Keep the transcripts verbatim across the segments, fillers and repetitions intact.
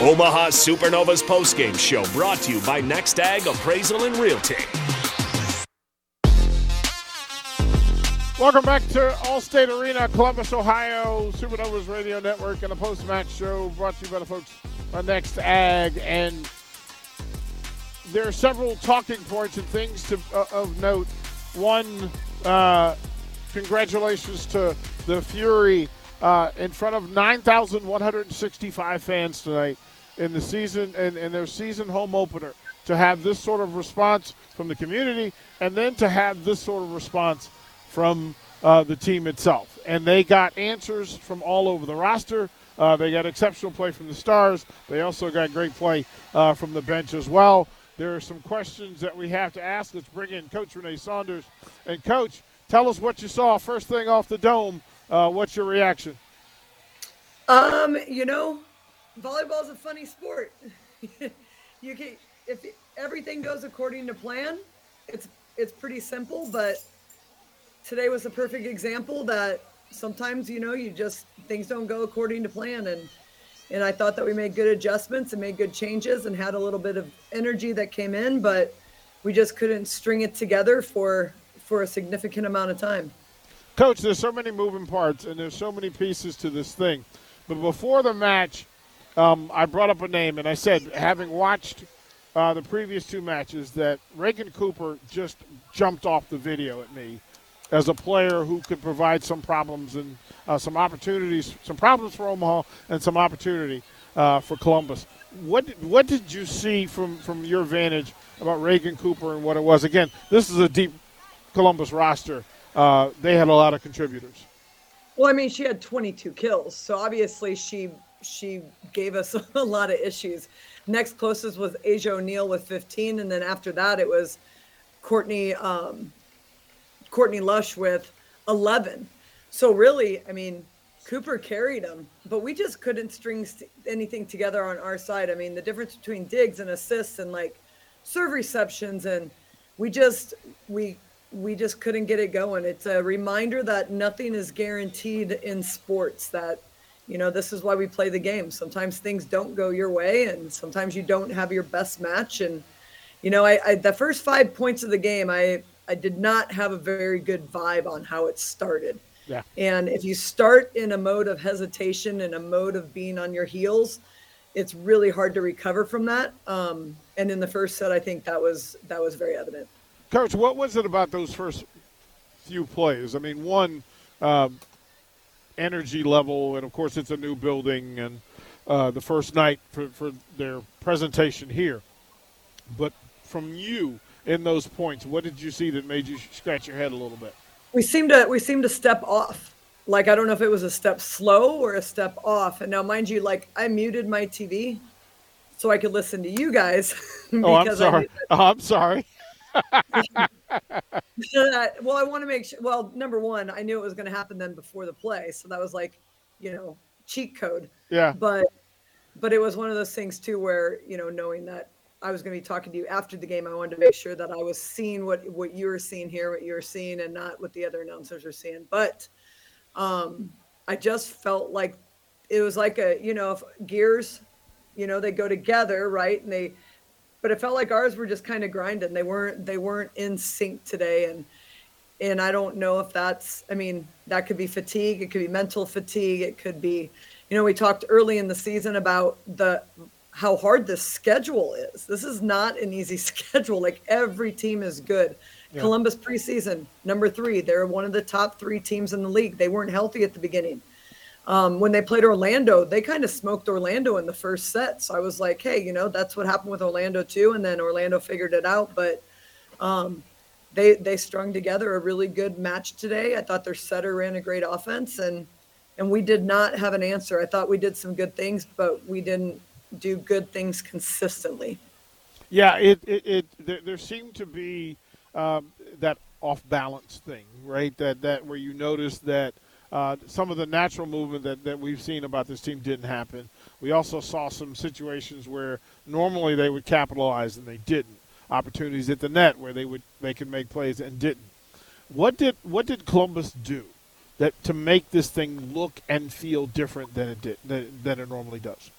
Omaha Supernovas postgame show brought to you by NextAg Appraisal and Realty. Welcome back to Allstate Arena, Columbus, Ohio, Supernovas Radio Network, and a post-match show brought to you by the folks on NextAg. And there are several talking points and things to, uh, of note. One, uh, congratulations to the Fury uh, in front of nine thousand one hundred sixty-five fans tonight in the season and in, in their season home opener. To have this sort of response from the community, and then to have this sort of response from uh, the team itself. And they got answers from all over the roster. Uh, they got exceptional play from the stars. They also got great play uh, from the bench as well. There are some questions that we have to ask. Let's bring in Coach Renee Saunders. And, Coach, tell us what you saw first thing off the dome. Uh, what's your reaction? Um, you know, volleyball's a funny sport. You can, if everything goes according to plan, it's it's pretty simple, but today was a perfect example that sometimes, you know, you just, things don't go according to plan. And and I thought that we made good adjustments and made good changes and had a little bit of energy that came in, but we just couldn't string it together for for a significant amount of time. Coach, there's so many moving parts and there's so many pieces to this thing. But before the match, um, I brought up a name, and I said, having watched uh, the previous two matches, that Reagan Cooper just jumped off the video at me as a player who could provide some problems and uh, some opportunities, some problems for Omaha and some opportunity uh, for Columbus. What did, what did you see from, from your vantage about Reagan Cooper and what it was? Again, this is a deep Columbus roster. Uh, they had a lot of contributors. Well, I mean, she had twenty-two kills, so obviously she she gave us a lot of issues. Next closest was Asia O'Neill with fifteen, and then after that it was Courtney um, Courtney Lush with eleven. So really, I mean, Cooper carried them, but we just couldn't string st- anything together on our side. I mean, the difference between digs and assists and like serve receptions, and we just we we just couldn't get it going. It's a reminder that nothing is guaranteed in sports, that, you know, this is why we play the game. Sometimes things don't go your way, and sometimes you don't have your best match. And, you know, I, I the first five points of the game, I I did not have a very good vibe on how it started. Yeah. And if you start in a mode of hesitation and a mode of being on your heels, it's really hard to recover from that. Um, and in the first set, I think that was, that was very evident. Coach, what was it about those first few plays? I mean, one, um, energy level, and of course it's a new building and uh, the first night for, for their presentation here. But from you, in those points, what did you see that made you scratch your head a little bit? We seemed to we seemed to step off. Like, I don't know if it was a step slow or a step off. And now, mind you, like, I muted my T V so I could listen to you guys. Oh, I'm sorry. Oh, I'm sorry. Well, I want to make sure. Well, number one, I knew it was going to happen then before the play, so that was like, you know, cheat code. Yeah. But but it was one of those things too, where, you know, knowing that I was going to be talking to you after the game, I wanted to make sure that I was seeing what, what you were seeing here, what you were seeing, and not what the other announcers were seeing. But um, I just felt like it was like a, you know, if gears, you know, they go together, right? And they, but it felt like ours were just kind of grinding. They weren't, they weren't in sync today. And, and I don't know if that's, I mean, that could be fatigue. It could be mental fatigue. It could be, you know, we talked early in the season about the, how hard this schedule is. This is not an easy schedule. Like, every team is good. Yeah. Columbus preseason, number three, they're one of the top three teams in the league. They weren't healthy at the beginning. Um, when they played Orlando, they kind of smoked Orlando in the first set. So I was like, hey, you know, that's what happened with Orlando too. And then Orlando figured it out, but um, they, they strung together a really good match today. I thought their setter ran a great offense, and, and we did not have an answer. I thought we did some good things, but we didn't do good things consistently. Yeah, it it, it there, there seemed to be um, that off balance thing, right? That that where you notice that uh, some of the natural movement that, that we've seen about this team didn't happen. We also saw some situations where normally they would capitalize and they didn't. Opportunities at the net where they would they could make plays and didn't. What did what did Columbus do that to make this thing look and feel different than it did than, than it normally does?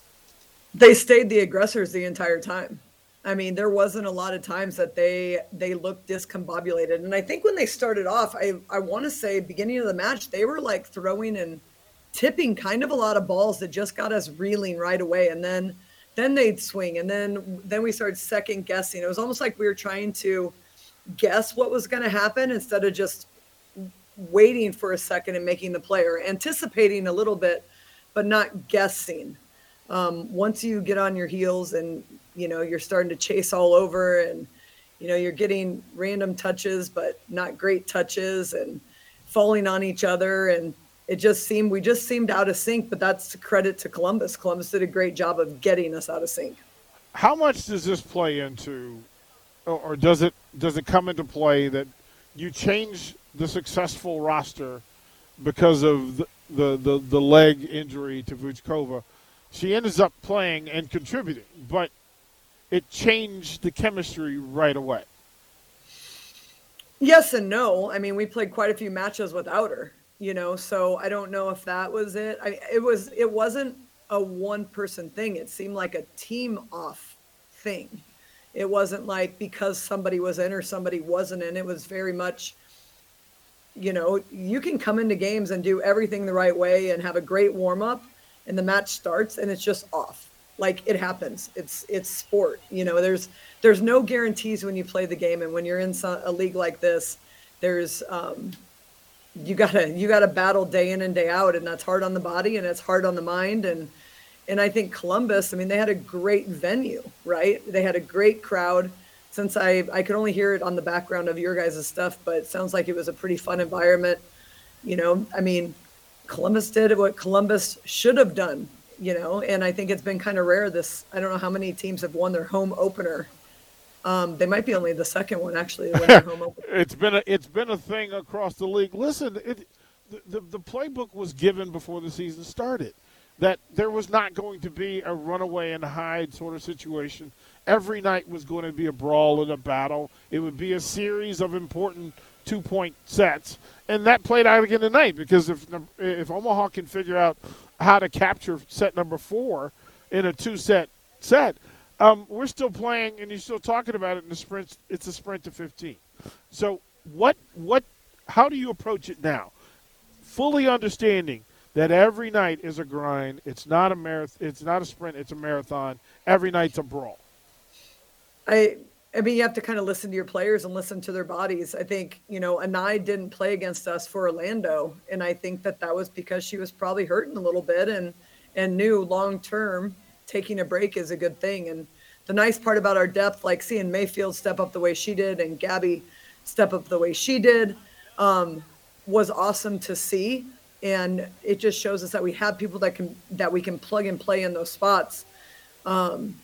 they stayed the aggressors the entire time. I mean, there wasn't a lot of times that they they looked discombobulated. And I think when they started off, I, I want to say beginning of the match, they were like throwing and tipping kind of a lot of balls that just got us reeling right away. And then then they'd swing. And then then we started second guessing. It was almost like we were trying to guess what was going to happen instead of just waiting for a second and making the play, or anticipating a little bit, but not guessing. Um, once you get on your heels and, you know, you're starting to chase all over, and, you know, you're getting random touches, but not great touches, and falling on each other. And it just seemed, we just seemed out of sync, but that's credit to Columbus. Columbus did a great job of getting us out of sync. How much does this play into, or does it, does it come into play that you change the successful roster because of the, the, the, the leg injury to Vujkova? She ends up playing and contributing, but it changed the chemistry right away. Yes and no. I mean, we played quite a few matches without her, you know, so I don't know if that was it. I, it was, it wasn't a one person thing. It seemed like a team off thing. It wasn't like because somebody was in or somebody wasn't in. It was very much, you know, you can come into games and do everything the right way and have a great warm up, and the match starts and it's just off. Like, it happens. It's it's sport. You know, there's there's no guarantees when you play the game, and when you're in some, a league like this, there's um, you gotta you gotta battle day in and day out, and that's hard on the body and it's hard on the mind. And and I think Columbus, I mean, they had a great venue, right? They had a great crowd. Since I I could only hear it on the background of your guys' stuff, but it sounds like it was a pretty fun environment. You know, I mean, Columbus did what Columbus should have done. You know, and I think it's been kind of rare this. I don't know how many teams have won their home opener. Um, they might be only the second one, actually, to win their home opener. It's been a, it's been a thing across the league. Listen, it, the, the the playbook was given before the season started that there was not going to be a runaway and hide sort of situation. Every night was going to be a brawl and a battle. It would be a series of important two-point sets, and that played out again tonight, because if if Omaha can figure out how to capture set number four in a two-set set, um, we're still playing, and you're still talking about it in the sprint. It's a sprint to fifteen. So what, what, how do you approach it now? Fully understanding that every night is a grind. It's not a marath- It's not a sprint. It's a marathon. Every night's a brawl. I, I mean, you have to kind of listen to your players and listen to their bodies. I think, you know, Anaya didn't play against us for Orlando, and I think that that was because she was probably hurting a little bit, and and knew long term taking a break is a good thing. And the nice part about our depth, like seeing Mayfield step up the way she did and Gabby step up the way she did, um, was awesome to see. And it just shows us that we have people that can that we can plug and play in those spots. Um,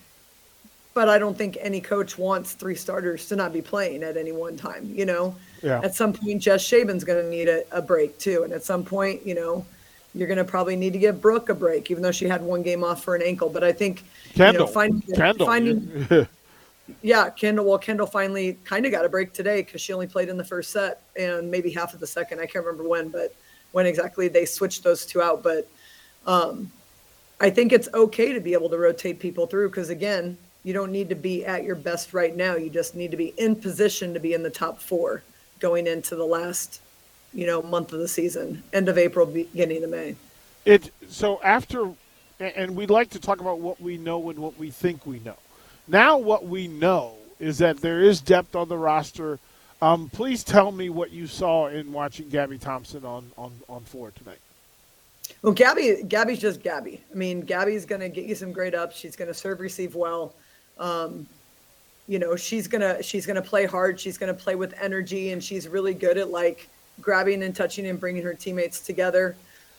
But I don't think any coach wants three starters to not be playing at any one time, you know? Yeah. At some point, Jess Shaben's going to need a, a break, too. And at some point, you know, you're going to probably need to give Brooke a break, even though she had one game off for an ankle. But I think, Kendall. you know, finding... Kendall. finding yeah, Kendall. Well, Kendall finally kind of got a break today because she only played in the first set and maybe half of the second. I can't remember when, but when exactly they switched those two out. But um, I think it's okay to be able to rotate people through because, again... you don't need to be at your best right now. You just need to be in position to be in the top four going into the last, you know, month of the season, end of April, beginning of May. It so after, and we'd like to talk about what we know and what we think we know. Now what we know is that there is depth on the roster. Um, please tell me what you saw in watching Gabby Thompson on, on, on floor tonight. Well, Gabby, Gabby's just Gabby. I mean, Gabby's going to get you some great ups. She's going to serve, receive well. Um, you know, she's going to, she's going to play hard. She's going to play with energy, and she's really good at like grabbing and touching and bringing her teammates together.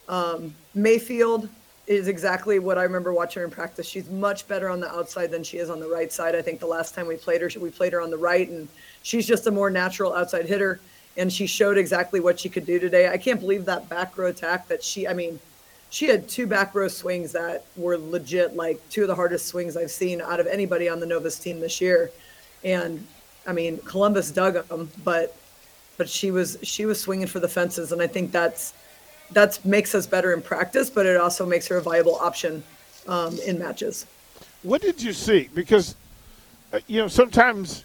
Um, Mayfield is exactly what I remember watching her in practice. She's much better on the outside than she is on the right side. I think the last time we played her, we played her on the right, and she's just a more natural outside hitter. And she showed exactly what she could do today. I can't believe that back row attack that she, I mean, she had two back row swings that were legit, like two of the hardest swings I've seen out of anybody on the Novas team this year. And I mean, Columbus dug them, but, but she was, she was swinging for the fences. And I think that's, that's makes us better in practice, but it also makes her a viable option um, in matches. what did you see? Because, uh, you know, sometimes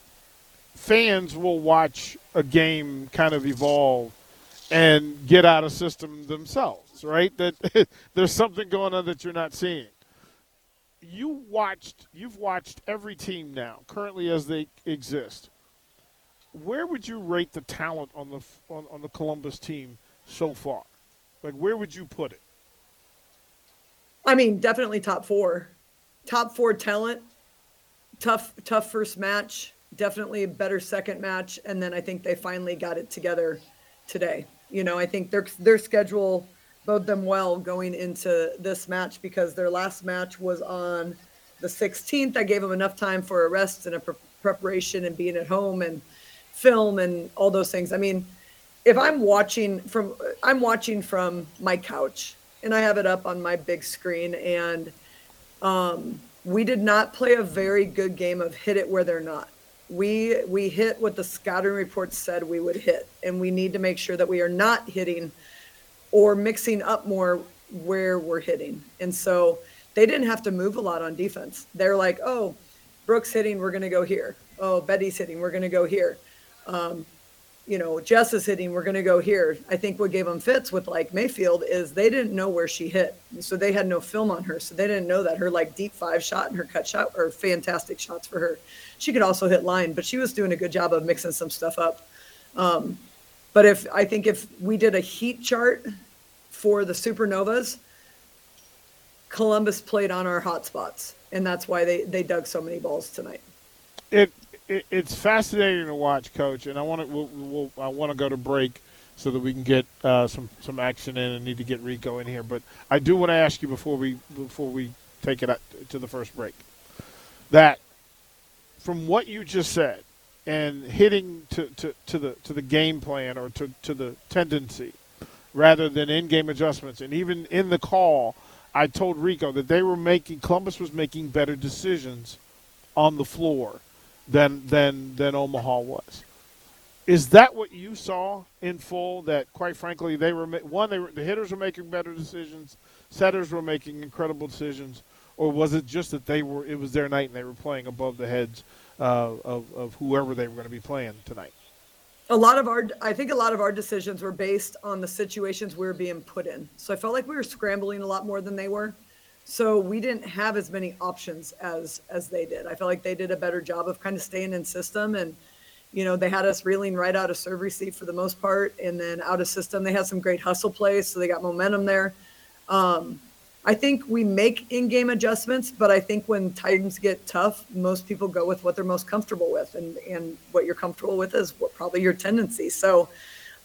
fans will watch a game kind of evolve and get out of system themselves, right? That there's something going on that you're not seeing. You watched, you've watched every team now, currently as they exist. Where would you rate the talent on the on, on the Columbus team so far? Like, where would you put it? I mean, definitely top four. Top four talent, tough, tough first match, definitely a better second match, and then I think they finally got it together today. You know, I think their their schedule bode them well going into this match, because their last match was on the sixteenth. I gave them enough time for a rest and a pre- preparation and being at home and film and all those things. I mean, if I'm watching from, I'm watching from my couch and I have it up on my big screen, and um, we did not play a very good game of hit it where they're not. We, we hit what the scouting report said we would hit, and we need to make sure that we are not hitting or mixing up more where we're hitting. And so they didn't have to move a lot on defense. They're like, oh, Brooke's hitting, we're going to go here. Oh, Betty's hitting, we're going to go here. Um, you know, Jess is hitting, we're going to go here. I think what gave them fits with, like, Mayfield is they didn't know where she hit. So they had no film on her. So they didn't know that her, like, deep five shot and her cut shot are fantastic shots for her. She could also hit line, but she was doing a good job of mixing some stuff up. Um, But if I think if we did a heat chart for the Supernovas, Columbus played on our hot spots, and that's why they, they dug so many balls tonight. It, it it's fascinating to watch, Coach, and I want to we'll, we'll, I want to go to break so that we can get uh, some some action in, and need to get Rico in here. But I do want to ask you before we before we take it out to the first break that from what you just said, and hitting to, to, to the to the game plan or to, to the tendency rather than in-game adjustments. And even in the call, I told Rico that they were making – Columbus was making better decisions on the floor than, than, than Omaha was. Is that what you saw in full, that, quite frankly, they were – one, they were, the hitters were making better decisions, setters were making incredible decisions, or was it just that they were – it was their night and they were playing above the heads Uh, of, of whoever they were going to be playing tonight? A lot of our, I think a lot of our decisions were based on the situations we were being put in. So I felt like we were scrambling a lot more than they were. So we didn't have as many options as, as they did. I felt like they did a better job of kind of staying in system. And, you know, they had us reeling right out of serve receive for the most part. And then out of system, they had some great hustle plays. So they got momentum there. Um, I think we make in-game adjustments, but I think when times get tough, most people go with what they're most comfortable with, and, and what you're comfortable with is what, probably your tendency. So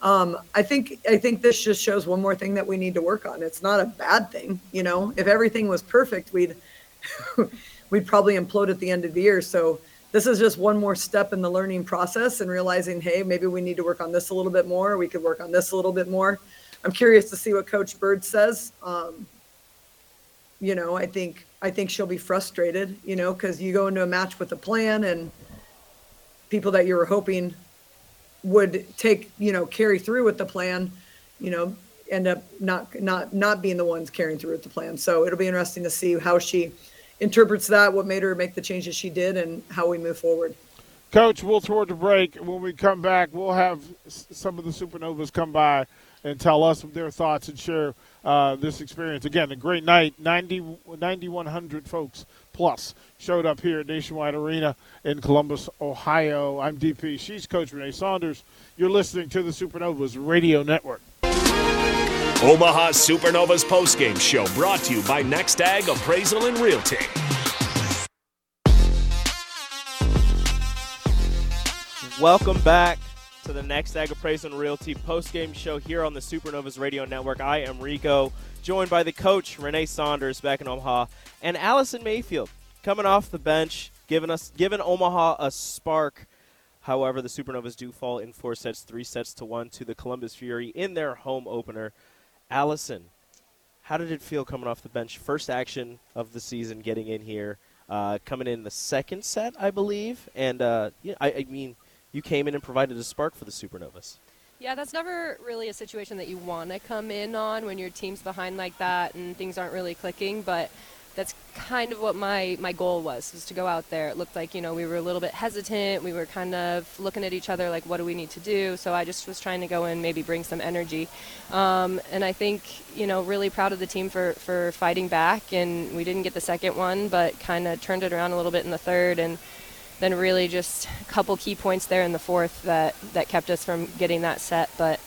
um, I think I think this just shows one more thing that we need to work on. It's not a bad thing, you know. If everything was perfect, we'd we'd probably implode at the end of the year. So this is just one more step in the learning process and realizing, hey, maybe we need to work on this a little bit more. We could work on this a little bit more. I'm curious to see what Coach Bird says. Um, You know, I think I think she'll be frustrated, you know, because you go into a match with a plan and people that you were hoping would take, you know, carry through with the plan, you know, end up not not not being the ones carrying through with the plan. So it'll be interesting to see how she interprets that, what made her make the changes she did, and how we move forward. Coach, we'll toward the break. When we come back, we'll have some of the Supernovas come by and tell us their thoughts and share Uh, this experience. Again, a great night. ninety-one hundred folks plus showed up here at Nationwide Arena in Columbus, Ohio. I'm D P. She's Coach Renee Saunders. You're listening to the Supernovas Radio Network. Omaha Supernovas postgame show brought to you by NextAg Appraisal and Realty. Welcome back to the NextAg Appraisal and Realty postgame show here on the Supernovas Radio Network. I am Rico, joined by the coach, Renee Saunders, back in Omaha, and Allison Mayfield, coming off the bench, giving us, giving Omaha a spark. However, the Supernovas do fall in four sets, three sets to one to the Columbus Fury in their home opener. Allison, how did it feel coming off the bench? First action of the season, getting in here, uh, coming in the second set, I believe, and uh, yeah, I, I mean, you came in and provided a spark for the Supernovas. Yeah, that's never really a situation that you want to come in on when your team's behind like that and things aren't really clicking. But that's kind of what my, my goal was, was to go out there. It looked like, you know, we were a little bit hesitant. We were kind of looking at each other like, what do we need to do? So I just was trying to go in, maybe bring some energy. Um, and I think, you know, really proud of the team for, for fighting back. And we didn't get the second one, but kind of turned it around a little bit in the third. And then really just a couple key points there in the fourth that, that kept us from getting that set. But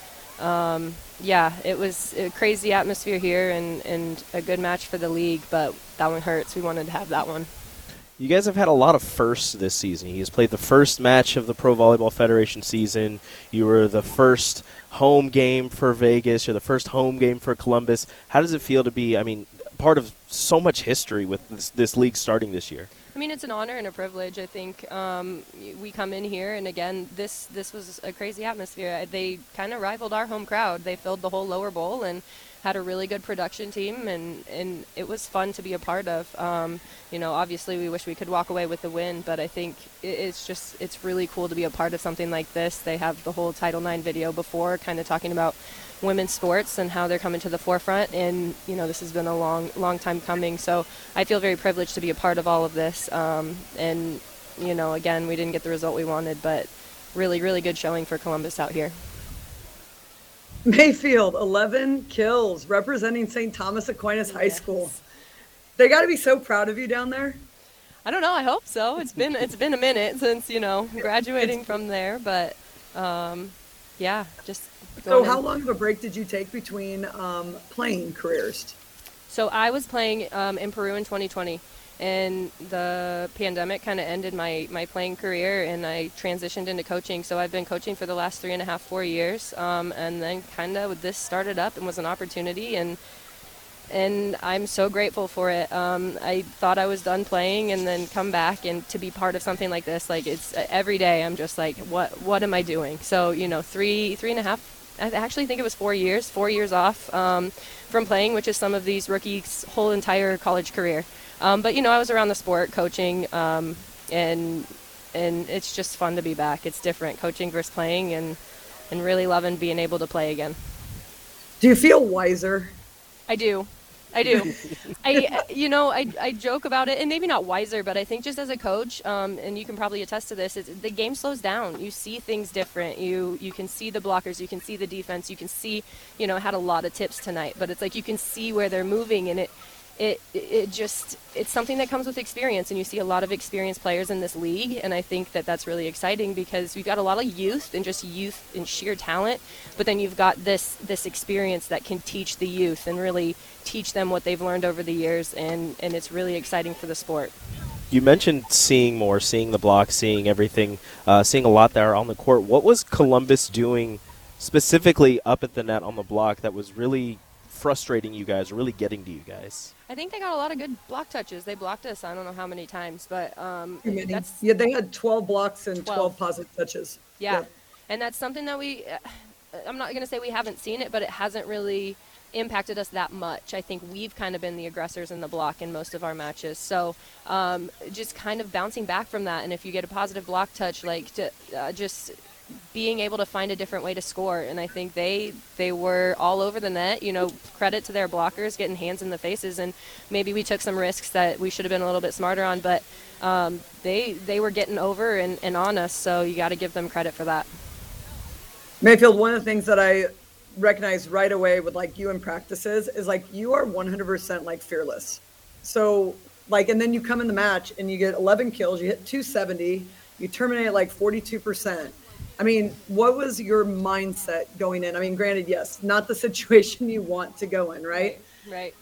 um, yeah, it was a crazy atmosphere here and, and a good match for the league, but that one hurts. We wanted to have that one. You guys have had a lot of firsts this season. You guys played the first match of the Pro Volleyball Federation season. You were the first home game for Vegas. You're the first home game for Columbus. How does it feel to be, I mean, part of so much history with this, this league starting this year? I mean, it's an honor and a privilege. I think um, we come in here, and again, this this was a crazy atmosphere. They kind of rivaled our home crowd. They filled the whole lower bowl and had a really good production team, and, and it was fun to be a part of. Um, you know, obviously we wish we could walk away with the win, but I think it's just it's really cool to be a part of something like this. They have the whole Title nine video before, kind of talking about women's sports and how they're coming to the forefront, and you know this has been a long long time coming, so I feel very privileged to be a part of all of this, um, and you know again we didn't get the result we wanted, but really really good showing for Columbus out here. Mayfield, eleven kills representing Saint Thomas Aquinas High yes. School. They got to be so proud of you down there. I don't know, I hope so. It's been it's been a minute since you know graduating from there, but um, yeah, just So how long of a break did you take between um, playing careers? So I was playing um, in Peru in twenty twenty, and the pandemic kind of ended my, my playing career, and I transitioned into coaching. So I've been coaching for the last three and a half, four years, um, and then kind of this started up and was an opportunity, and and I'm so grateful for it. Um, I thought I was done playing, and then come back and to be part of something like this, like it's every day I'm just like, what what am I doing? So you know, three three and a half. I actually think it was four years, four years off um, from playing, which is some of these rookies' whole entire college career. Um, but, you know, I was around the sport coaching, um, and and it's just fun to be back. It's different, coaching versus playing, and, and really loving being able to play again. Do you feel wiser? I do. I do. I, you know, I, I joke about it, and maybe not wiser, but I think just as a coach, um, and you can probably attest to this, it's, the game slows down. You see things different. You you can see the blockers. You can see the defense. You can see, you know, I had a lot of tips tonight, but it's like you can see where they're moving, and it, it, it just, it's something that comes with experience, and you see a lot of experienced players in this league, and I think that that's really exciting because we've got a lot of youth and just youth and sheer talent, but then you've got this this experience that can teach the youth and really teach them what they've learned over the years, and, and it's really exciting for the sport. You mentioned seeing more, seeing the block, seeing everything, uh, seeing a lot there on the court. What was Columbus doing specifically up at the net on the block that was really frustrating you guys, really getting to you guys? I think they got a lot of good block touches. They blocked us, I don't know how many times, but um, Too many. That's, yeah, they had twelve blocks and twelve, twelve positive touches. Yeah, yep. And that's something that we, I'm not going to say we haven't seen it, but it hasn't really impacted us that much. I think we've kind of been the aggressors in the block in most of our matches, so um, just kind of bouncing back from that, and if you get a positive block touch, like to, uh, just being able to find a different way to score, and I think they they were all over the net, you know, credit to their blockers getting hands in the faces, and maybe we took some risks that we should have been a little bit smarter on, but um, they they were getting over and, and on us, so you got to give them credit for that. Mayfield, one of the things that I recognize right away with like you in practices is like you are one hundred percent like fearless. So like, and then you come in the match and you get eleven kills, you hit two seventy, you terminate at like forty-two percent. I mean, what was your mindset going in? I mean, granted, yes, not the situation you want to go in, right? Right. Right.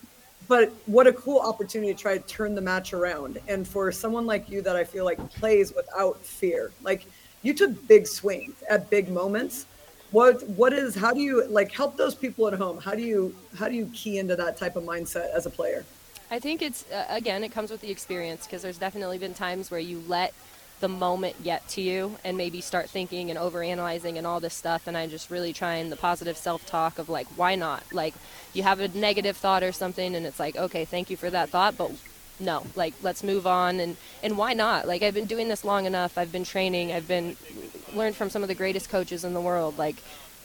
But what a cool opportunity to try to turn the match around. And for someone like you that I feel like plays without fear, like you took big swings at big moments. What what is how do you like help those people at home? How do you how do you key into that type of mindset as a player? I think it's uh, again, it comes with the experience, because there's definitely been times where you let the moment get to you and maybe start thinking and overanalyzing and all this stuff, and I'm just really trying the positive self-talk of like, why not? Like you have a negative thought or something and it's like, okay, thank you for that thought, but no, like let's move on, and and why not? Like I've been doing this long enough, I've been training, I've been learned from some of the greatest coaches in the world, like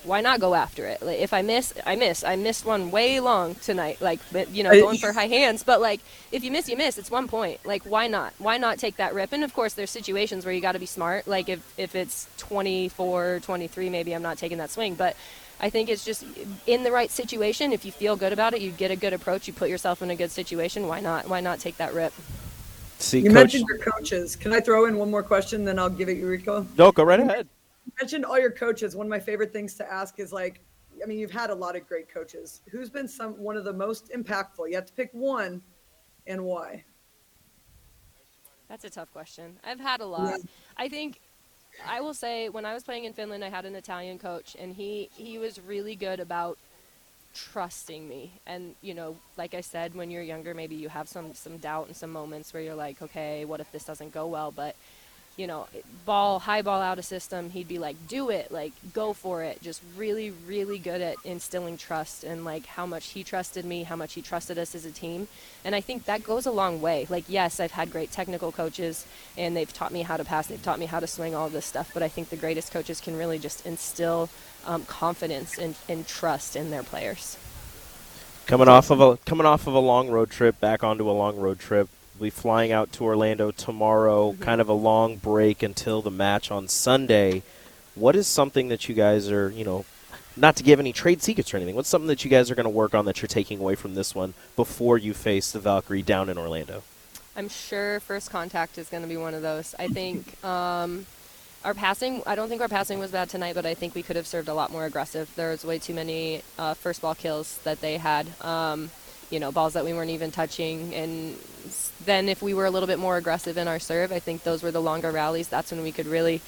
why not go after it? Like, if I miss, I miss. I missed one way long tonight, like, you know, going for high hands. But, like, if you miss, you miss. It's one point. Like, why not? Why not take that rip? And, of course, there's situations where you got to be smart. Like, if, if it's twenty-four, twenty-three, maybe I'm not taking that swing. But I think it's just in the right situation. If you feel good about it, you get a good approach. You put yourself in a good situation. Why not? Why not take that rip? See, you Coach, mentioned your coaches. Can I throw in one more question, then I'll give it you, Rico? No, go right ahead. You mentioned all your coaches. One of my favorite things to ask is, like, I mean, you've had a lot of great coaches. Who's been some one of the most impactful? You have to pick one, and why? That's a tough question. I've had a lot. Yeah. I think I will say when I was playing in Finland, I had an Italian coach, and he, he was really good about trusting me. And, you know, like I said, when you're younger, maybe you have some some doubt and some moments where you're like, okay, what if this doesn't go well? But, you know, ball high ball out of system, he'd be like, do it, like, go for it. Just really, really good at instilling trust, and like how much he trusted me, how much he trusted us as a team. And I think that goes a long way. Like, yes, I've had great technical coaches, and they've taught me how to pass, they've taught me how to swing, all this stuff, but I think the greatest coaches can really just instill Um, confidence and, and trust in their players. Coming off of a coming off of a long road trip, back onto a long road trip. We'll be flying out to Orlando tomorrow, mm-hmm. kind of a long break until the match on Sunday. What is something that you guys are, you know, not to give any trade secrets or anything, what's something that you guys are going to work on that you're taking away from this one before you face the Valkyrie down in Orlando? I'm sure first contact is going to be one of those. I think... Um, Our passing, I don't think our passing was bad tonight, but I think we could have served a lot more aggressive. There was way too many uh, first ball kills that they had, um, you know, balls that we weren't even touching. And then if we were a little bit more aggressive in our serve, I think those were the longer rallies. That's when we could really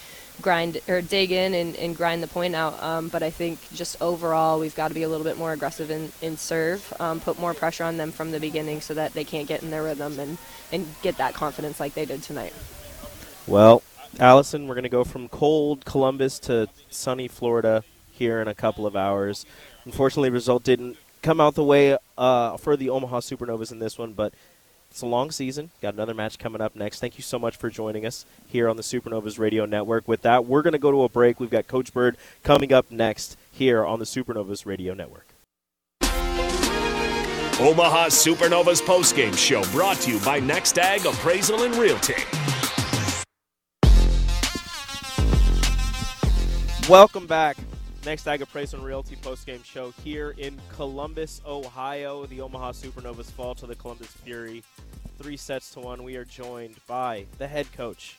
grind or dig in and, and grind the point out. Um, but I think just overall, we've got to be a little bit more aggressive in, in serve, um, put more pressure on them from the beginning so that they can't get in their rhythm and, and get that confidence like they did tonight. Well, Allison, we're going to go from cold Columbus to sunny Florida here in a couple of hours. Unfortunately, the result didn't come out the way uh, for the Omaha Supernovas in this one, but it's a long season. Got another match coming up next. Thank you so much for joining us here on the Supernovas Radio Network. With that, we're going to go to a break. We've got Coach Bird coming up next here on the Supernovas Radio Network. Omaha Supernovas postgame show brought to you by NextAg Appraisal and Realty. Welcome back. NextAg Appraisal and Realty postgame show here in Columbus, Ohio. The Omaha Supernovas fall to the Columbus Fury, three sets to one. We are joined by the head coach,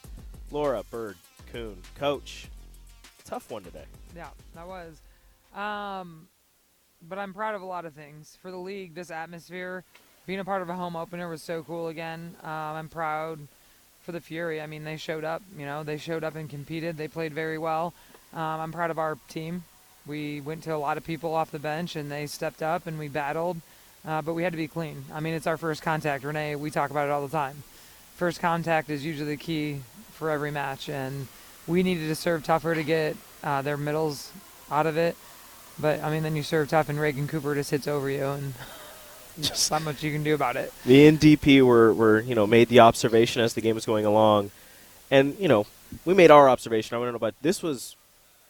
Laura Bird Kuhn. Coach, tough one today. Yeah, that was. Um, but I'm proud of a lot of things for the league. This atmosphere, being a part of a home opener, was so cool again. Um, I'm proud for the Fury. I mean, they showed up. You know, they showed up and competed. They played very well. Um, I'm proud of our team. We went to a lot of people off the bench, and they stepped up, and we battled, uh, but we had to be clean. I mean, it's our first contact. Renee, we talk about it all the time. First contact is usually the key for every match, and we needed to serve tougher to get uh, their middles out of it. But, I mean, then you serve tough, and Reagan Cooper just hits over you, and just not much you can do about it. Me and D P were, were, you know, made the observation as the game was going along, and, you know, we made our observation. I don't know about this was...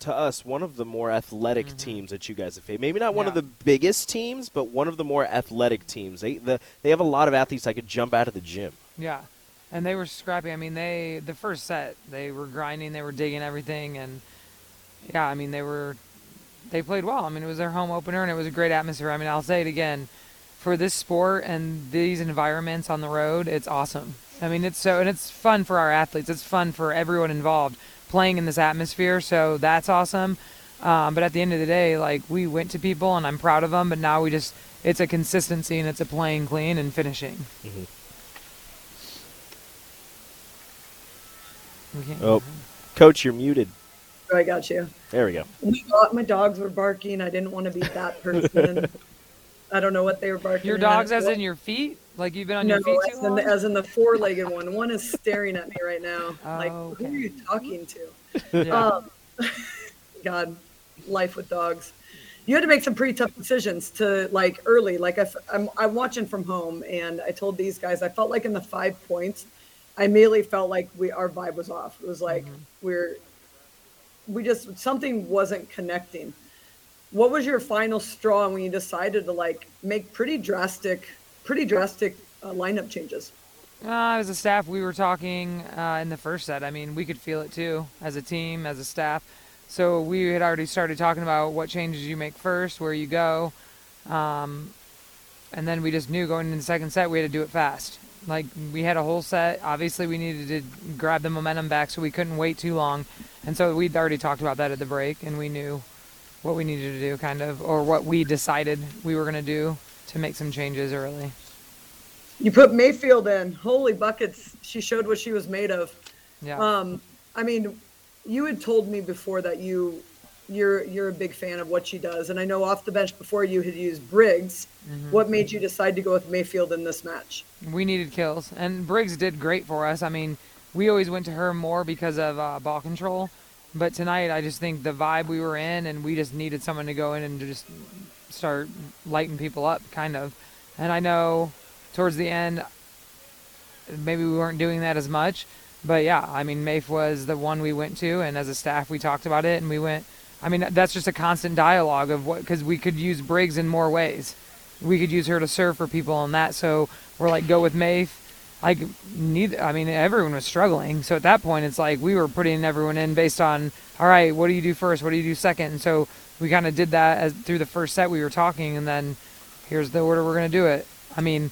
to us, one of the more athletic mm-hmm. teams that you guys have faced. Maybe not one yeah. of the biggest teams, but one of the more athletic teams. They the, they have a lot of athletes that could jump out of the gym. Yeah, and they were scrappy. I mean, they the first set, they were grinding, they were digging everything, and, yeah, I mean, they were they played well. I mean, it was their home opener, and it was a great atmosphere. I mean, I'll say it again. For this sport and these environments on the road, it's awesome. I mean, it's so, and it's fun for our athletes. It's fun for everyone involved playing in this atmosphere, so that's awesome. Um, but at the end of the day, like, we went to people, and I'm proud of them, but now we just, it's a consistency, and it's a playing clean and finishing. Mm-hmm. Oh, Coach, you're muted. I got you. There we go. My dogs were barking. I didn't want to be that person. I don't know what they were barking. Your dogs at. As in your feet? Like you've been on no, your feet too as, long? In the, as in the four-legged one. One is staring at me right now. Oh, like, okay. Who are you talking to? Yeah. Um, God, life with dogs. You had to make some pretty tough decisions to, like, early. Like, I, I'm, I'm watching from home, and I told these guys, I felt like in the five points, I immediately felt like we our vibe was off. It was like mm-hmm. we're – we just – something wasn't connecting. what was your final straw when you decided to like make pretty drastic, pretty drastic uh, lineup changes? Uh, as a staff, we were talking uh, in the first set. I mean, we could feel it too as a team, as a staff. So we had already started talking about what changes you make first, where you go. Um, and then we just knew going into the second set, we had to do it fast. Like, we had a whole set. Obviously, we needed to grab the momentum back, so we couldn't wait too long. And so we'd already talked about that at the break, and we knew what we needed to do, kind of, or what we decided we were going to do to make some changes early. You put Mayfield in. Holy buckets. She showed what she was made of. Yeah. Um, I mean, you had told me before that you, you're you're a big fan of what she does. And I know off the bench before you had used Briggs. Mm-hmm. What made you decide to go with Mayfield in this match? We needed kills. And Briggs did great for us. I mean, we always went to her more because of uh, ball control. But tonight, I just think the vibe we were in, and we just needed someone to go in and just start lighting people up, kind of. And I know towards the end, maybe we weren't doing that as much. But, yeah, I mean, Mafe was the one we went to, and as a staff, we talked about it, and we went – I mean, that's just a constant dialogue of what – because we could use Briggs in more ways. We could use her to serve for people on that, so we're like, go with Mafe. Like, neither – I mean, everyone was struggling, so at that point, it's like we were putting everyone in based on, all right, what do you do first, what do you do second? And so we kind of did that as, through the first set we were talking, and then here's the order we're going to do it. I mean,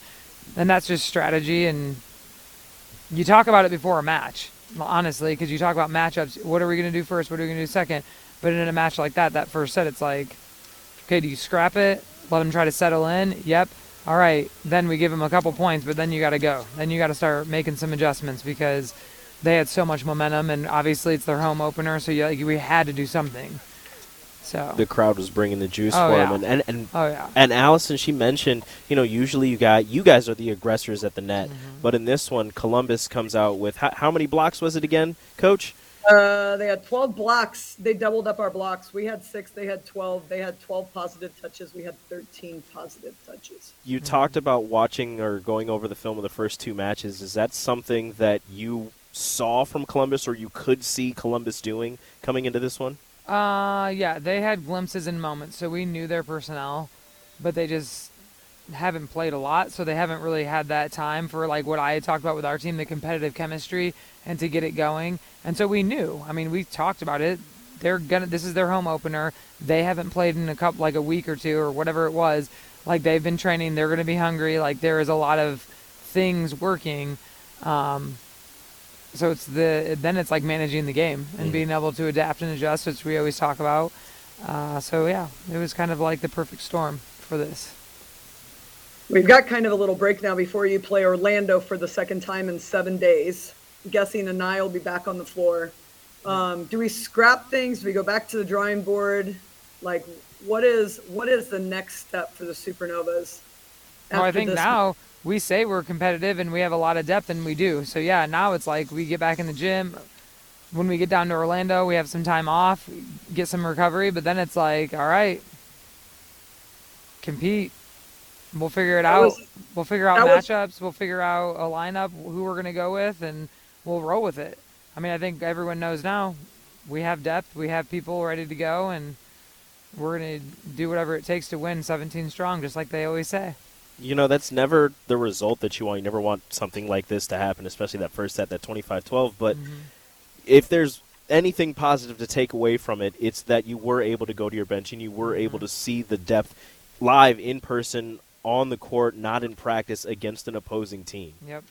and that's just strategy, and – you talk about it before a match, honestly, because you talk about matchups. What are we going to do first? What are we going to do second? But in a match like that, that first set, it's like, okay, do you scrap it? Let them try to settle in? Yep. All right. Then we give them a couple points, but then you got to go. Then you got to start making some adjustments because they had so much momentum, and obviously it's their home opener, so you, like, we had to do something. So the crowd was bringing the juice oh, for yeah. him. And and, and, oh, yeah. and Allison, she mentioned, you know, usually you got you guys are the aggressors at the net. Mm-hmm. But in this one, Columbus comes out with how, how many blocks was it again, Coach? Uh, they had twelve blocks. They doubled up our blocks. We had six. They had twelve. They had twelve positive touches. We had thirteen positive touches. You mm-hmm. talked about watching or going over the film of the first two matches. Is that something that you saw from Columbus or you could see Columbus doing coming into this one? Uh, yeah, they had glimpses and moments, so we knew their personnel, but they just haven't played a lot, so they haven't really had that time for, like, what I had talked about with our team, the competitive chemistry, and to get it going. And so we knew. I mean, we talked about it. They're gonna. This is their home opener. They haven't played in a couple, like, a week or two or whatever it was. Like, they've been training. They're going to be hungry. Like, there is a lot of things working. Um... So it's the then it's like managing the game and being able to adapt and adjust, which we always talk about. Uh, so, yeah, it was kind of like the perfect storm for this. We've got kind of a little break now before you play Orlando for the second time in seven days. I'm guessing Anaya will be back on the floor. Um, do we scrap things? Do we go back to the drawing board? Like, what is what is the next step for the Supernovas? Well, I think now – we say we're competitive and we have a lot of depth, and we do. So, yeah, now it's like we get back in the gym. When we get down to Orlando, we have some time off, get some recovery, but then it's like, all right, compete. We'll figure it out. We'll figure out matchups. We'll figure out a lineup, who we're going to go with, and we'll roll with it. I mean, I think everyone knows now we have depth. We have people ready to go, and we're going to do whatever it takes to win seventeen strong, just like they always say. You know, that's never the result that you want. You never want something like this to happen, especially that first set, that twenty-five twelve. But mm-hmm. if there's anything positive to take away from it, it's that you were able to go to your bench and you were mm-hmm. able to see the depth live, in person, on the court, not in practice, against an opposing team. Yep.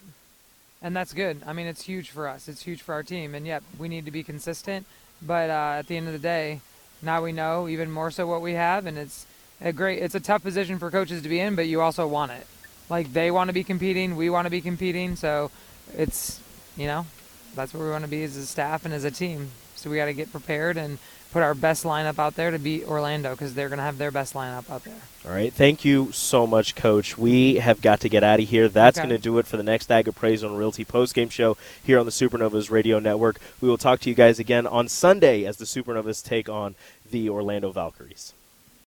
And that's good. I mean, it's huge for us. It's huge for our team. And, yep, we need to be consistent. But uh, at the end of the day, now we know even more so what we have, and it's A great, it's a tough position for coaches to be in, but you also want it. Like, they want to be competing, we want to be competing, so it's, you know, that's where we want to be as a staff and as a team. So we got to get prepared and put our best lineup out there to beat Orlando, because they're going to have their best lineup out there. All right. Thank you so much, Coach. We have got to get out of here. That's okay. Going to do it for the NextAg Appraisal and Realty postgame show here on the Supernovas Radio Network. We will talk to you guys again on Sunday as the Supernovas take on the Orlando Valkyries.